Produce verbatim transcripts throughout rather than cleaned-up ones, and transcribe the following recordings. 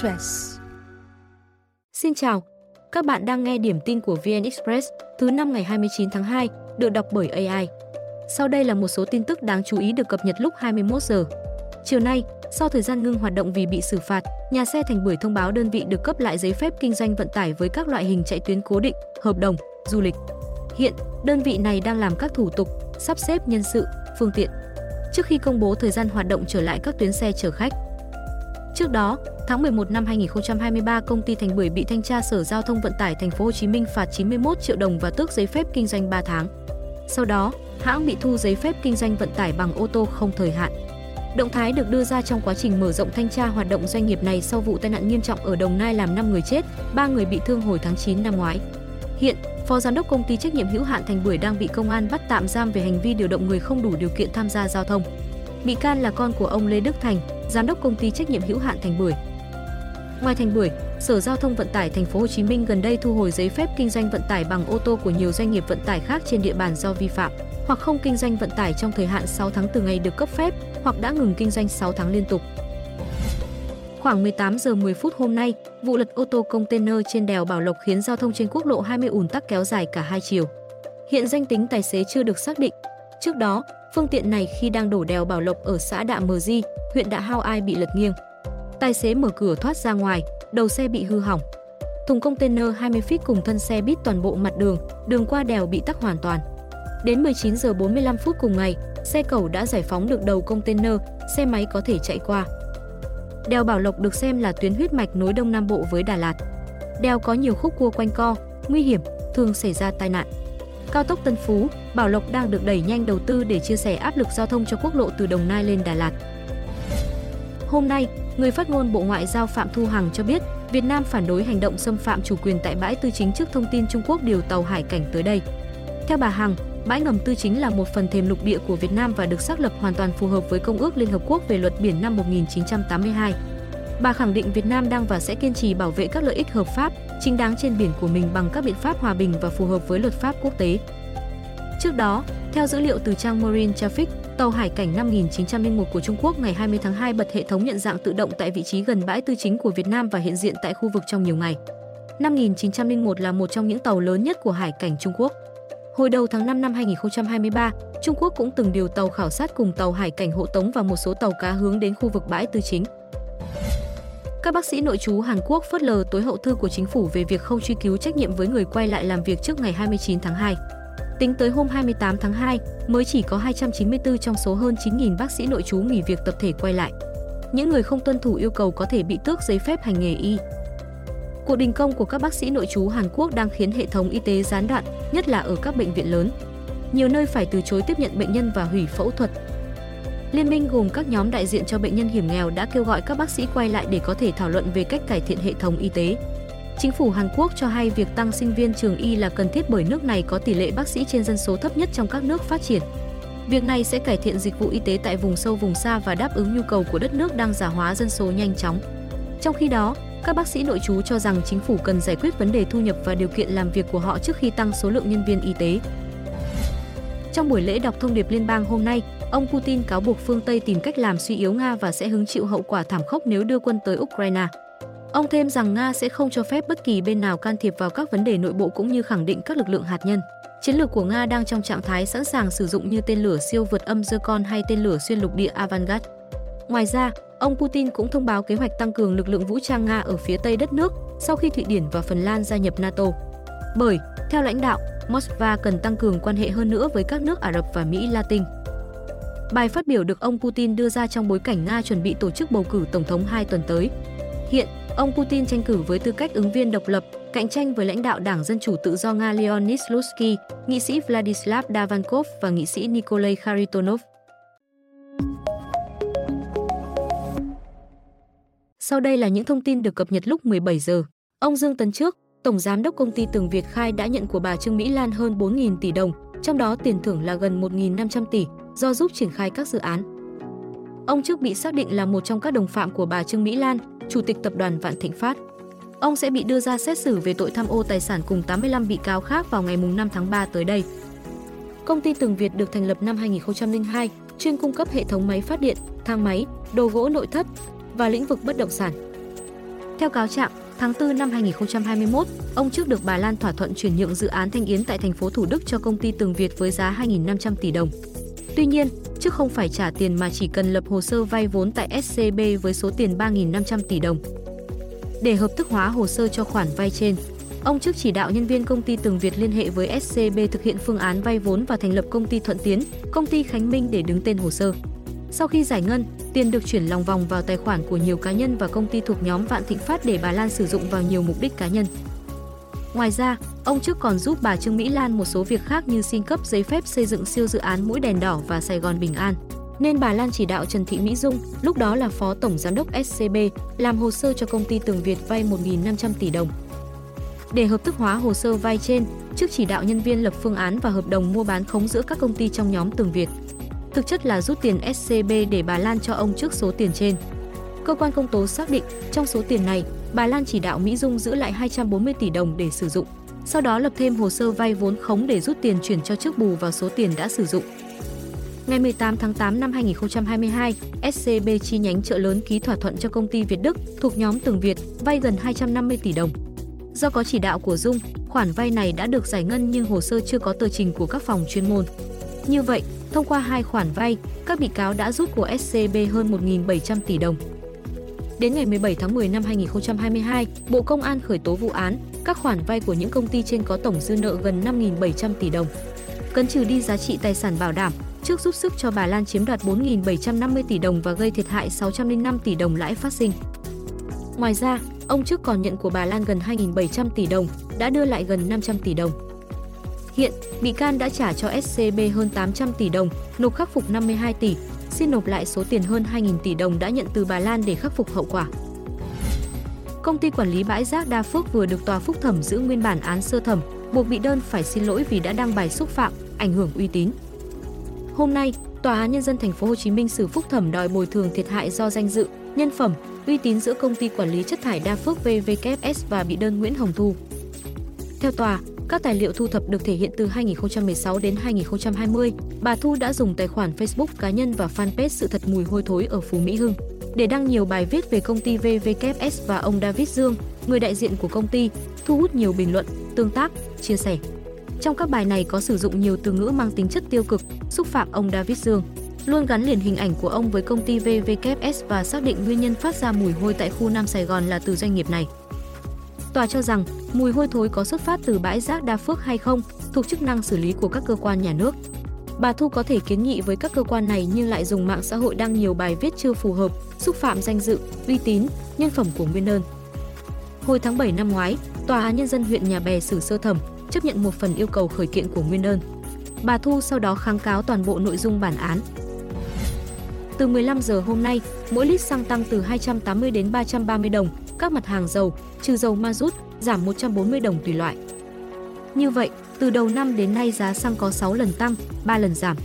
VnExpress. Xin chào, các bạn đang nghe điểm tin của VnExpress thứ năm ngày hai mươi chín tháng hai, được đọc bởi a i. Sau đây là một số tin tức đáng chú ý được cập nhật lúc hai mươi mốt giờ. Chiều nay, sau thời gian ngưng hoạt động vì bị xử phạt, nhà xe Thành Bưởi thông báo đơn vị được cấp lại giấy phép kinh doanh vận tải với các loại hình chạy tuyến cố định, hợp đồng, du lịch. Hiện, đơn vị này đang làm các thủ tục, sắp xếp nhân sự, phương tiện, trước khi công bố thời gian hoạt động trở lại các tuyến xe chở khách. Trước đó, tháng mười một năm hai nghìn không trăm hai mươi ba, công ty Thành Bưởi bị thanh tra Sở Giao thông Vận tải Thành phố Hồ Chí Minh phạt chín mươi mốt triệu đồng và tước giấy phép kinh doanh ba tháng. Sau đó, hãng bị thu giấy phép kinh doanh vận tải bằng ô tô không thời hạn. Động thái được đưa ra trong quá trình mở rộng thanh tra hoạt động doanh nghiệp này sau vụ tai nạn nghiêm trọng ở Đồng Nai làm năm người chết, ba người bị thương hồi tháng chín năm ngoái. Hiện, Phó Giám đốc Công ty Trách nhiệm hữu hạn Thành Bưởi đang bị công an bắt tạm giam về hành vi điều động người không đủ điều kiện tham gia giao thông. Bị can là con của ông Lê Đức Thành, Giám đốc Công ty Trách nhiệm hữu hạn Thành Bưởi. Ngoài Thành Bưởi, Sở Giao thông Vận tải Thành phố Hồ Chí Minh gần đây thu hồi giấy phép kinh doanh vận tải bằng ô tô của nhiều doanh nghiệp vận tải khác trên địa bàn do vi phạm hoặc không kinh doanh vận tải trong thời hạn sáu tháng từ ngày được cấp phép hoặc đã ngừng kinh doanh sáu tháng liên tục. Khoảng mười tám giờ mười phút hôm nay, vụ lật ô tô container trên đèo Bảo Lộc khiến giao thông trên quốc lộ hai mươi ùn tắc kéo dài cả hai chiều. Hiện danh tính tài xế chưa được xác định. Trước đó, phương tiện này khi đang đổ đèo Bảo Lộc ở xã Đạ Mờ Gi, huyện Đạ Huoai bị lật nghiêng. Tài xế mở cửa thoát ra ngoài, đầu xe bị hư hỏng. Thùng container hai mươi feet cùng thân xe bít toàn bộ mặt đường, đường qua đèo bị tắc hoàn toàn. Đến mười chín giờ bốn mươi lăm phút cùng ngày, xe cẩu đã giải phóng được đầu container, xe máy có thể chạy qua. Đèo Bảo Lộc được xem là tuyến huyết mạch nối Đông Nam Bộ với Đà Lạt. Đèo có nhiều khúc cua quanh co, nguy hiểm, thường xảy ra tai nạn. Cao tốc Tân Phú, Bảo Lộc đang được đẩy nhanh đầu tư để chia sẻ áp lực giao thông cho quốc lộ từ Đồng Nai lên Đà Lạt. Hôm nay, người phát ngôn Bộ Ngoại giao Phạm Thu Hằng cho biết, Việt Nam phản đối hành động xâm phạm chủ quyền tại Bãi Tư Chính trước thông tin Trung Quốc điều tàu hải cảnh tới đây. Theo bà Hằng, Bãi ngầm Tư Chính là một phần thềm lục địa của Việt Nam và được xác lập hoàn toàn phù hợp với Công ước Liên Hợp Quốc về luật biển năm một nghìn chín trăm tám mươi hai. Bà khẳng định Việt Nam đang và sẽ kiên trì bảo vệ các lợi ích hợp pháp, chính đáng trên biển của mình bằng các biện pháp hòa bình và phù hợp với luật pháp quốc tế. Trước đó, theo dữ liệu từ trang Marine Traffic, tàu hải cảnh năm nghìn chín trăm lẻ một của Trung Quốc ngày hai mươi tháng hai bật hệ thống nhận dạng tự động tại vị trí gần Bãi Tư Chính của Việt Nam và hiện diện tại khu vực trong nhiều ngày. năm nghìn chín trăm lẻ một là một trong những tàu lớn nhất của hải cảnh Trung Quốc. Hồi đầu tháng năm năm hai nghìn không trăm hai mươi ba, Trung Quốc cũng từng điều tàu khảo sát cùng tàu hải cảnh hộ tống và một số tàu cá hướng đến khu vực Bãi Tư Chính. Các bác sĩ nội trú Hàn Quốc phớt lờ tối hậu thư của chính phủ về việc không truy cứu trách nhiệm với người quay lại làm việc trước ngày hai mươi chín tháng hai. Tính tới hôm hai mươi tám tháng hai, mới chỉ có hai trăm chín mươi tư trong số hơn chín nghìn bác sĩ nội trú nghỉ việc tập thể quay lại. Những người không tuân thủ yêu cầu có thể bị tước giấy phép hành nghề y. Cuộc đình công của các bác sĩ nội trú Hàn Quốc đang khiến hệ thống y tế gián đoạn, nhất là ở các bệnh viện lớn. Nhiều nơi phải từ chối tiếp nhận bệnh nhân và hủy phẫu thuật. Liên minh gồm các nhóm đại diện cho bệnh nhân hiểm nghèo đã kêu gọi các bác sĩ quay lại để có thể thảo luận về cách cải thiện hệ thống y tế. Chính phủ Hàn Quốc cho hay việc tăng sinh viên trường y là cần thiết bởi nước này có tỷ lệ bác sĩ trên dân số thấp nhất trong các nước phát triển. Việc này sẽ cải thiện dịch vụ y tế tại vùng sâu vùng xa và đáp ứng nhu cầu của đất nước đang già hóa dân số nhanh chóng. Trong khi đó, các bác sĩ nội trú cho rằng chính phủ cần giải quyết vấn đề thu nhập và điều kiện làm việc của họ trước khi tăng số lượng nhân viên y tế. Trong buổi lễ đọc thông điệp liên bang hôm nay, ông Putin cáo buộc phương Tây tìm cách làm suy yếu Nga và sẽ hứng chịu hậu quả thảm khốc nếu đưa quân tới Ukraine. Ông thêm rằng Nga sẽ không cho phép bất kỳ bên nào can thiệp vào các vấn đề nội bộ cũng như khẳng định các lực lượng hạt nhân. Chiến lược của Nga đang trong trạng thái sẵn sàng sử dụng như tên lửa siêu vượt âm Zircon hay tên lửa xuyên lục địa Avangard. Ngoài ra, ông Putin cũng thông báo kế hoạch tăng cường lực lượng vũ trang Nga ở phía tây đất nước sau khi Thụy Điển và Phần Lan gia nhập NATO. Bởi, theo lãnh đạo, Moscow cần tăng cường quan hệ hơn nữa với các nước Ả Rập và Mỹ Latin. Bài phát biểu được ông Putin đưa ra trong bối cảnh Nga chuẩn bị tổ chức bầu cử tổng thống hai tuần tới. Hiện, ông Putin tranh cử với tư cách ứng viên độc lập, cạnh tranh với lãnh đạo Đảng Dân Chủ Tự do Nga Leonid Slutsky, nghị sĩ Vladislav Davankov và nghị sĩ Nikolai Kharitonov. Sau đây là những thông tin được cập nhật lúc mười bảy giờ. Ông Dương Tấn Trước, Tổng Giám đốc Công ty Tường Việt khai đã nhận của bà Trương Mỹ Lan hơn bốn nghìn tỷ đồng, trong đó tiền thưởng là gần một nghìn năm trăm tỷ, do giúp triển khai các dự án. Ông Trước bị xác định là một trong các đồng phạm của bà Trương Mỹ Lan, Chủ tịch Tập đoàn Vạn Thịnh Phát. Ông sẽ bị đưa ra xét xử về tội tham ô tài sản cùng tám mươi lăm bị cáo khác vào ngày năm tháng ba tới đây. Công ty Tường Việt được thành lập năm hai nghìn không trăm lẻ hai, chuyên cung cấp hệ thống máy phát điện, thang máy, đồ gỗ nội thất và lĩnh vực bất động sản. Theo cáo trạng, tháng tư năm hai nghìn không trăm hai mươi mốt, ông Trước được bà Lan thỏa thuận chuyển nhượng dự án Thanh Yến tại thành phố Thủ Đức cho công ty Tường Việt với giá hai nghìn năm trăm tỷ đồng. Tuy nhiên, Trước không phải trả tiền mà chỉ cần lập hồ sơ vay vốn tại ét xê bê với số tiền ba nghìn năm trăm tỷ đồng. Để hợp thức hóa hồ sơ cho khoản vay trên, ông Trước chỉ đạo nhân viên công ty Tường Việt liên hệ với ét xê bê thực hiện phương án vay vốn và thành lập công ty Thuận Tiến, công ty Khánh Minh để đứng tên hồ sơ. Sau khi giải ngân, tiền được chuyển lòng vòng vào tài khoản của nhiều cá nhân và công ty thuộc nhóm Vạn Thịnh Phát để bà Lan sử dụng vào nhiều mục đích cá nhân. Ngoài ra, ông Trước còn giúp bà Trương Mỹ Lan một số việc khác như xin cấp giấy phép xây dựng siêu dự án Mũi Đèn Đỏ và Sài Gòn Bình An, nên bà Lan chỉ đạo Trần Thị Mỹ Dung, lúc đó là Phó Tổng Giám đốc ét xê bê, làm hồ sơ cho công ty Tường Việt vay một nghìn năm trăm tỷ đồng. Để hợp thức hóa hồ sơ vay trên, Trước chỉ đạo nhân viên lập phương án và hợp đồng mua bán khống giữa các công ty trong nhóm Tường Việt. Thực chất là rút tiền ét xê bê để bà Lan cho ông Trước số tiền trên. Cơ quan công tố xác định, trong số tiền này, bà Lan chỉ đạo Mỹ Dung giữ lại hai trăm bốn mươi tỷ đồng để sử dụng, sau đó lập thêm hồ sơ vay vốn khống để rút tiền chuyển cho Trước bù vào số tiền đã sử dụng. Ngày mười tám tháng tám năm hai nghìn không trăm hai mươi hai, ét xê bê chi nhánh Chợ Lớn ký thỏa thuận cho công ty Việt Đức thuộc nhóm Tường Việt vay gần hai trăm năm mươi tỷ đồng. Do có chỉ đạo của Dung, khoản vay này đã được giải ngân nhưng hồ sơ chưa có tờ trình của các phòng chuyên môn. Như vậy, thông qua hai khoản vay, các bị cáo đã rút của ét xê bê hơn một nghìn bảy trăm tỷ đồng. Đến ngày mười bảy tháng mười năm hai nghìn không trăm hai mươi hai, Bộ Công an khởi tố vụ án, các khoản vay của những công ty trên có tổng dư nợ gần năm nghìn bảy trăm tỷ đồng. Cấn trừ đi giá trị tài sản bảo đảm, Trước giúp sức cho bà Lan chiếm đoạt bốn nghìn bảy trăm năm mươi tỷ đồng và gây thiệt hại sáu trăm lẻ năm tỷ đồng lãi phát sinh. Ngoài ra, ông Trước còn nhận của bà Lan gần hai nghìn bảy trăm tỷ đồng, đã đưa lại gần năm trăm tỷ đồng. Hiện, bị can đã trả cho ét xê bê hơn tám trăm tỷ đồng, nộp khắc phục năm mươi hai tỷ, xin nộp lại số tiền hơn hai nghìn tỷ đồng đã nhận từ bà Lan để khắc phục hậu quả. Công ty quản lý bãi rác Đa Phước vừa được tòa phúc thẩm giữ nguyên bản án sơ thẩm, buộc bị đơn phải xin lỗi vì đã đăng bài xúc phạm, ảnh hưởng uy tín. Hôm nay, Tòa án Nhân dân Thành phố Hồ Chí Minh xử phúc thẩm đòi bồi thường thiệt hại do danh dự, nhân phẩm, uy tín giữa công ty quản lý chất thải Đa Phước vê vê ép ét và bị đơn Nguyễn Hồng Thu. Theo tòa, các tài liệu thu thập được thể hiện từ hai nghìn không trăm mười sáu đến hai nghìn không trăm hai mươi, bà Thu đã dùng tài khoản Facebook cá nhân và fanpage Sự Thật Mùi Hôi Thối ở Phú Mỹ Hưng để đăng nhiều bài viết về công ty vê vê ép ét và ông David Dương, người đại diện của công ty, thu hút nhiều bình luận, tương tác, chia sẻ. Trong các bài này có sử dụng nhiều từ ngữ mang tính chất tiêu cực, xúc phạm ông David Dương, luôn gắn liền hình ảnh của ông với công ty vê vê ép ét và xác định nguyên nhân phát ra mùi hôi tại khu Nam Sài Gòn là từ doanh nghiệp này. Tòa cho rằng, mùi hôi thối có xuất phát từ bãi rác Đa Phước hay không, thuộc chức năng xử lý của các cơ quan nhà nước. Bà Thu có thể kiến nghị với các cơ quan này nhưng lại dùng mạng xã hội đăng nhiều bài viết chưa phù hợp, xúc phạm danh dự, uy tín, nhân phẩm của nguyên đơn. Hồi tháng bảy năm ngoái, Tòa án Nhân dân huyện Nhà Bè xử sơ thẩm, chấp nhận một phần yêu cầu khởi kiện của nguyên đơn. Bà Thu sau đó kháng cáo toàn bộ nội dung bản án. Từ mười lăm giờ hôm nay, mỗi lít xăng tăng từ hai trăm tám mươi đến ba trăm ba mươi đồng, các mặt hàng dầu, trừ dầu ma rút, giảm một trăm bốn mươi đồng tùy loại. Như vậy, từ đầu năm đến nay giá xăng có sáu lần tăng, ba lần giảm.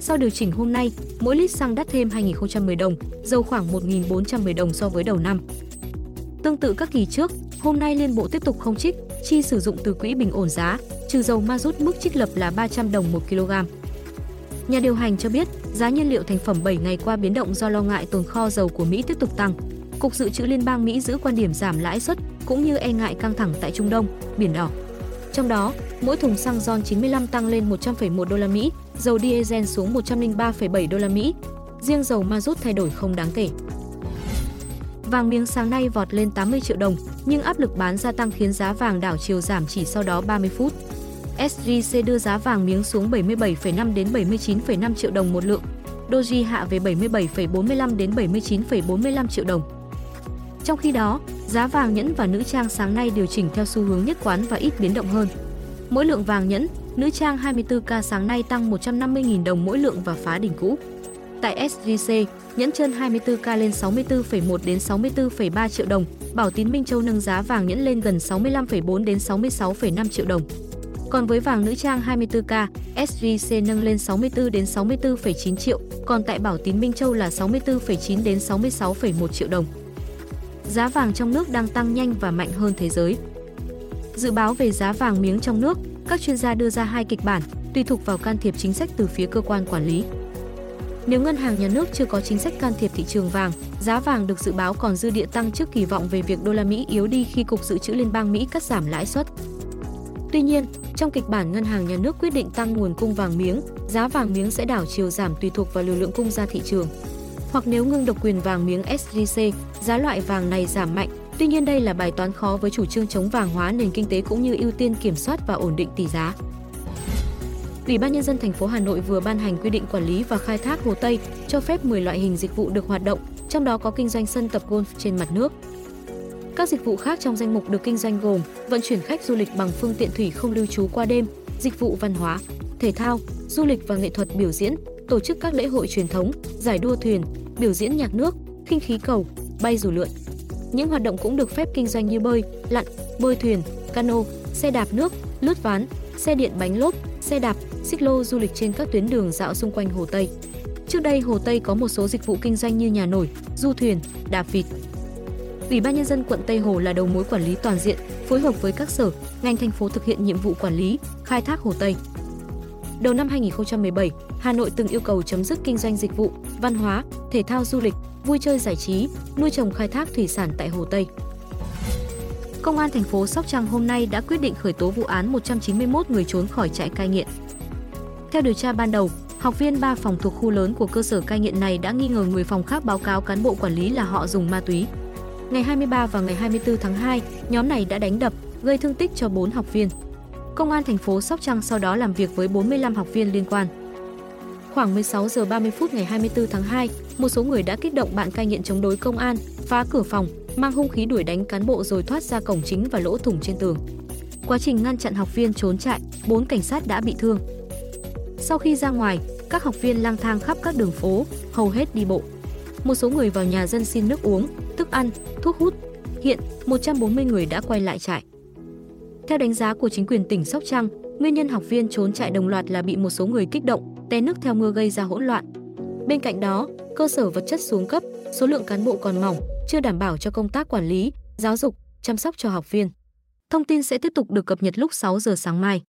Sau điều chỉnh hôm nay, mỗi lít xăng đắt thêm hai nghìn không trăm mười đồng, dầu khoảng một nghìn bốn trăm mười đồng so với đầu năm. Tương tự các kỳ trước, hôm nay Liên Bộ tiếp tục không trích, chi sử dụng từ quỹ bình ổn giá, trừ dầu ma rút mức trích lập là ba trăm đồng một ki lô gam. Nhà điều hành cho biết, giá nhiên liệu thành phẩm bảy ngày qua biến động do lo ngại tồn kho dầu của Mỹ tiếp tục tăng. Cục Dự trữ Liên bang Mỹ giữ quan điểm giảm lãi suất, cũng như e ngại căng thẳng tại Trung Đông, Biển Đỏ. Trong đó, mỗi thùng xăng RON chín mươi lăm tăng lên một trăm phẩy một đô la Mỹ, dầu diesel xuống một trăm lẻ ba phẩy bảy đô la Mỹ. Riêng dầu mazut thay đổi không đáng kể. Vàng miếng sáng nay vọt lên tám mươi triệu đồng, nhưng áp lực bán gia tăng khiến giá vàng đảo chiều giảm chỉ sau đó ba mươi phút. ét gi xê đưa giá vàng miếng xuống bảy mươi bảy phẩy năm đến bảy mươi chín phẩy năm triệu đồng một lượng. Doji hạ về bảy mươi bảy phẩy bốn mươi lăm đến bảy mươi chín phẩy bốn mươi lăm triệu đồng. Trong khi đó, giá vàng nhẫn và nữ trang sáng nay điều chỉnh theo xu hướng nhất quán và ít biến động hơn. Mỗi lượng vàng nhẫn, nữ trang hai mươi tư ca sáng nay tăng một trăm năm mươi nghìn đồng mỗi lượng và phá đỉnh cũ. Tại ét gi xê, nhẫn trơn hai mươi tư ca lên sáu mươi tư phẩy một đến sáu mươi tư phẩy ba triệu đồng, Bảo Tín Minh Châu nâng giá vàng nhẫn lên gần sáu mươi lăm phẩy bốn đến sáu mươi sáu phẩy năm triệu đồng. Còn với vàng nữ trang hai mươi tư ca, ét gi xê nâng lên sáu mươi tư đến sáu mươi tư phẩy chín triệu, còn tại Bảo Tín Minh Châu là sáu mươi tư phẩy chín đến sáu mươi sáu phẩy một triệu đồng. Giá vàng trong nước đang tăng nhanh và mạnh hơn thế giới. Dự báo về giá vàng miếng trong nước, các chuyên gia đưa ra hai kịch bản, tùy thuộc vào can thiệp chính sách từ phía cơ quan quản lý. Nếu ngân hàng nhà nước chưa có chính sách can thiệp thị trường vàng, giá vàng được dự báo còn dư địa tăng trước kỳ vọng về việc đô la Mỹ yếu đi khi Cục Dự trữ Liên bang Mỹ cắt giảm lãi suất. Tuy nhiên, trong kịch bản ngân hàng nhà nước quyết định tăng nguồn cung vàng miếng, giá vàng miếng sẽ đảo chiều giảm tùy thuộc vào liều lượng cung ra thị trường. Hoặc nếu ngưng độc quyền vàng miếng ét gi xê, giá loại vàng này giảm mạnh. Tuy nhiên đây là bài toán khó với chủ trương chống vàng hóa nền kinh tế cũng như ưu tiên kiểm soát và ổn định tỷ giá. Ủy ban nhân dân thành phố Hà Nội vừa ban hành quy định quản lý và khai thác Hồ Tây, cho phép mười loại hình dịch vụ được hoạt động, trong đó có kinh doanh sân tập golf trên mặt nước. Các dịch vụ khác trong danh mục được kinh doanh gồm vận chuyển khách du lịch bằng phương tiện thủy không lưu trú qua đêm, dịch vụ văn hóa, thể thao, du lịch và nghệ thuật biểu diễn, tổ chức các lễ hội truyền thống, giải đua thuyền, biểu diễn nhạc nước, khinh khí cầu, bay dù lượn. Những hoạt động cũng được phép kinh doanh như bơi, lặn, bơi thuyền, cano, xe đạp nước, lướt ván, xe điện bánh lốp, xe đạp, xích lô du lịch trên các tuyến đường dạo xung quanh Hồ Tây. Trước đây Hồ Tây có một số dịch vụ kinh doanh như nhà nổi, du thuyền, đạp vịt. Ủy ban nhân dân quận Tây Hồ là đầu mối quản lý toàn diện, phối hợp với các sở, ngành thành phố thực hiện nhiệm vụ quản lý, khai thác Hồ Tây. Đầu năm hai nghìn không trăm mười bảy, Hà Nội từng yêu cầu chấm dứt kinh doanh dịch vụ, văn hóa, thể thao du lịch, vui chơi giải trí, nuôi trồng khai thác thủy sản tại Hồ Tây. Công an thành phố Sóc Trăng hôm nay đã quyết định khởi tố vụ án một trăm chín mươi mốt người trốn khỏi trại cai nghiện. Theo điều tra ban đầu, học viên ba phòng thuộc khu lớn của cơ sở cai nghiện này đã nghi ngờ người phòng khác báo cáo cán bộ quản lý là họ dùng ma túy. Ngày hai mươi ba và ngày hai mươi tư tháng hai, nhóm này đã đánh đập, gây thương tích cho bốn học viên. Công an thành phố Sóc Trăng sau đó làm việc với bốn mươi lăm học viên liên quan. Khoảng mười sáu giờ ba mươi phút ngày hai mươi tư tháng hai, một số người đã kích động bạn cai nghiện chống đối công an, phá cửa phòng, mang hung khí đuổi đánh cán bộ rồi thoát ra cổng chính và lỗ thủng trên tường. Quá trình ngăn chặn học viên trốn chạy, bốn cảnh sát đã bị thương. Sau khi ra ngoài, các học viên lang thang khắp các đường phố, hầu hết đi bộ. Một số người vào nhà dân xin nước uống, thức ăn, thuốc hút. Hiện, một trăm bốn mươi người đã quay lại trại. Theo đánh giá của chính quyền tỉnh Sóc Trăng, nguyên nhân học viên trốn trại đồng loạt là bị một số người kích động, té nước theo mưa gây ra hỗn loạn. Bên cạnh đó, cơ sở vật chất xuống cấp, số lượng cán bộ còn mỏng, chưa đảm bảo cho công tác quản lý, giáo dục, chăm sóc cho học viên. Thông tin sẽ tiếp tục được cập nhật lúc sáu giờ sáng mai.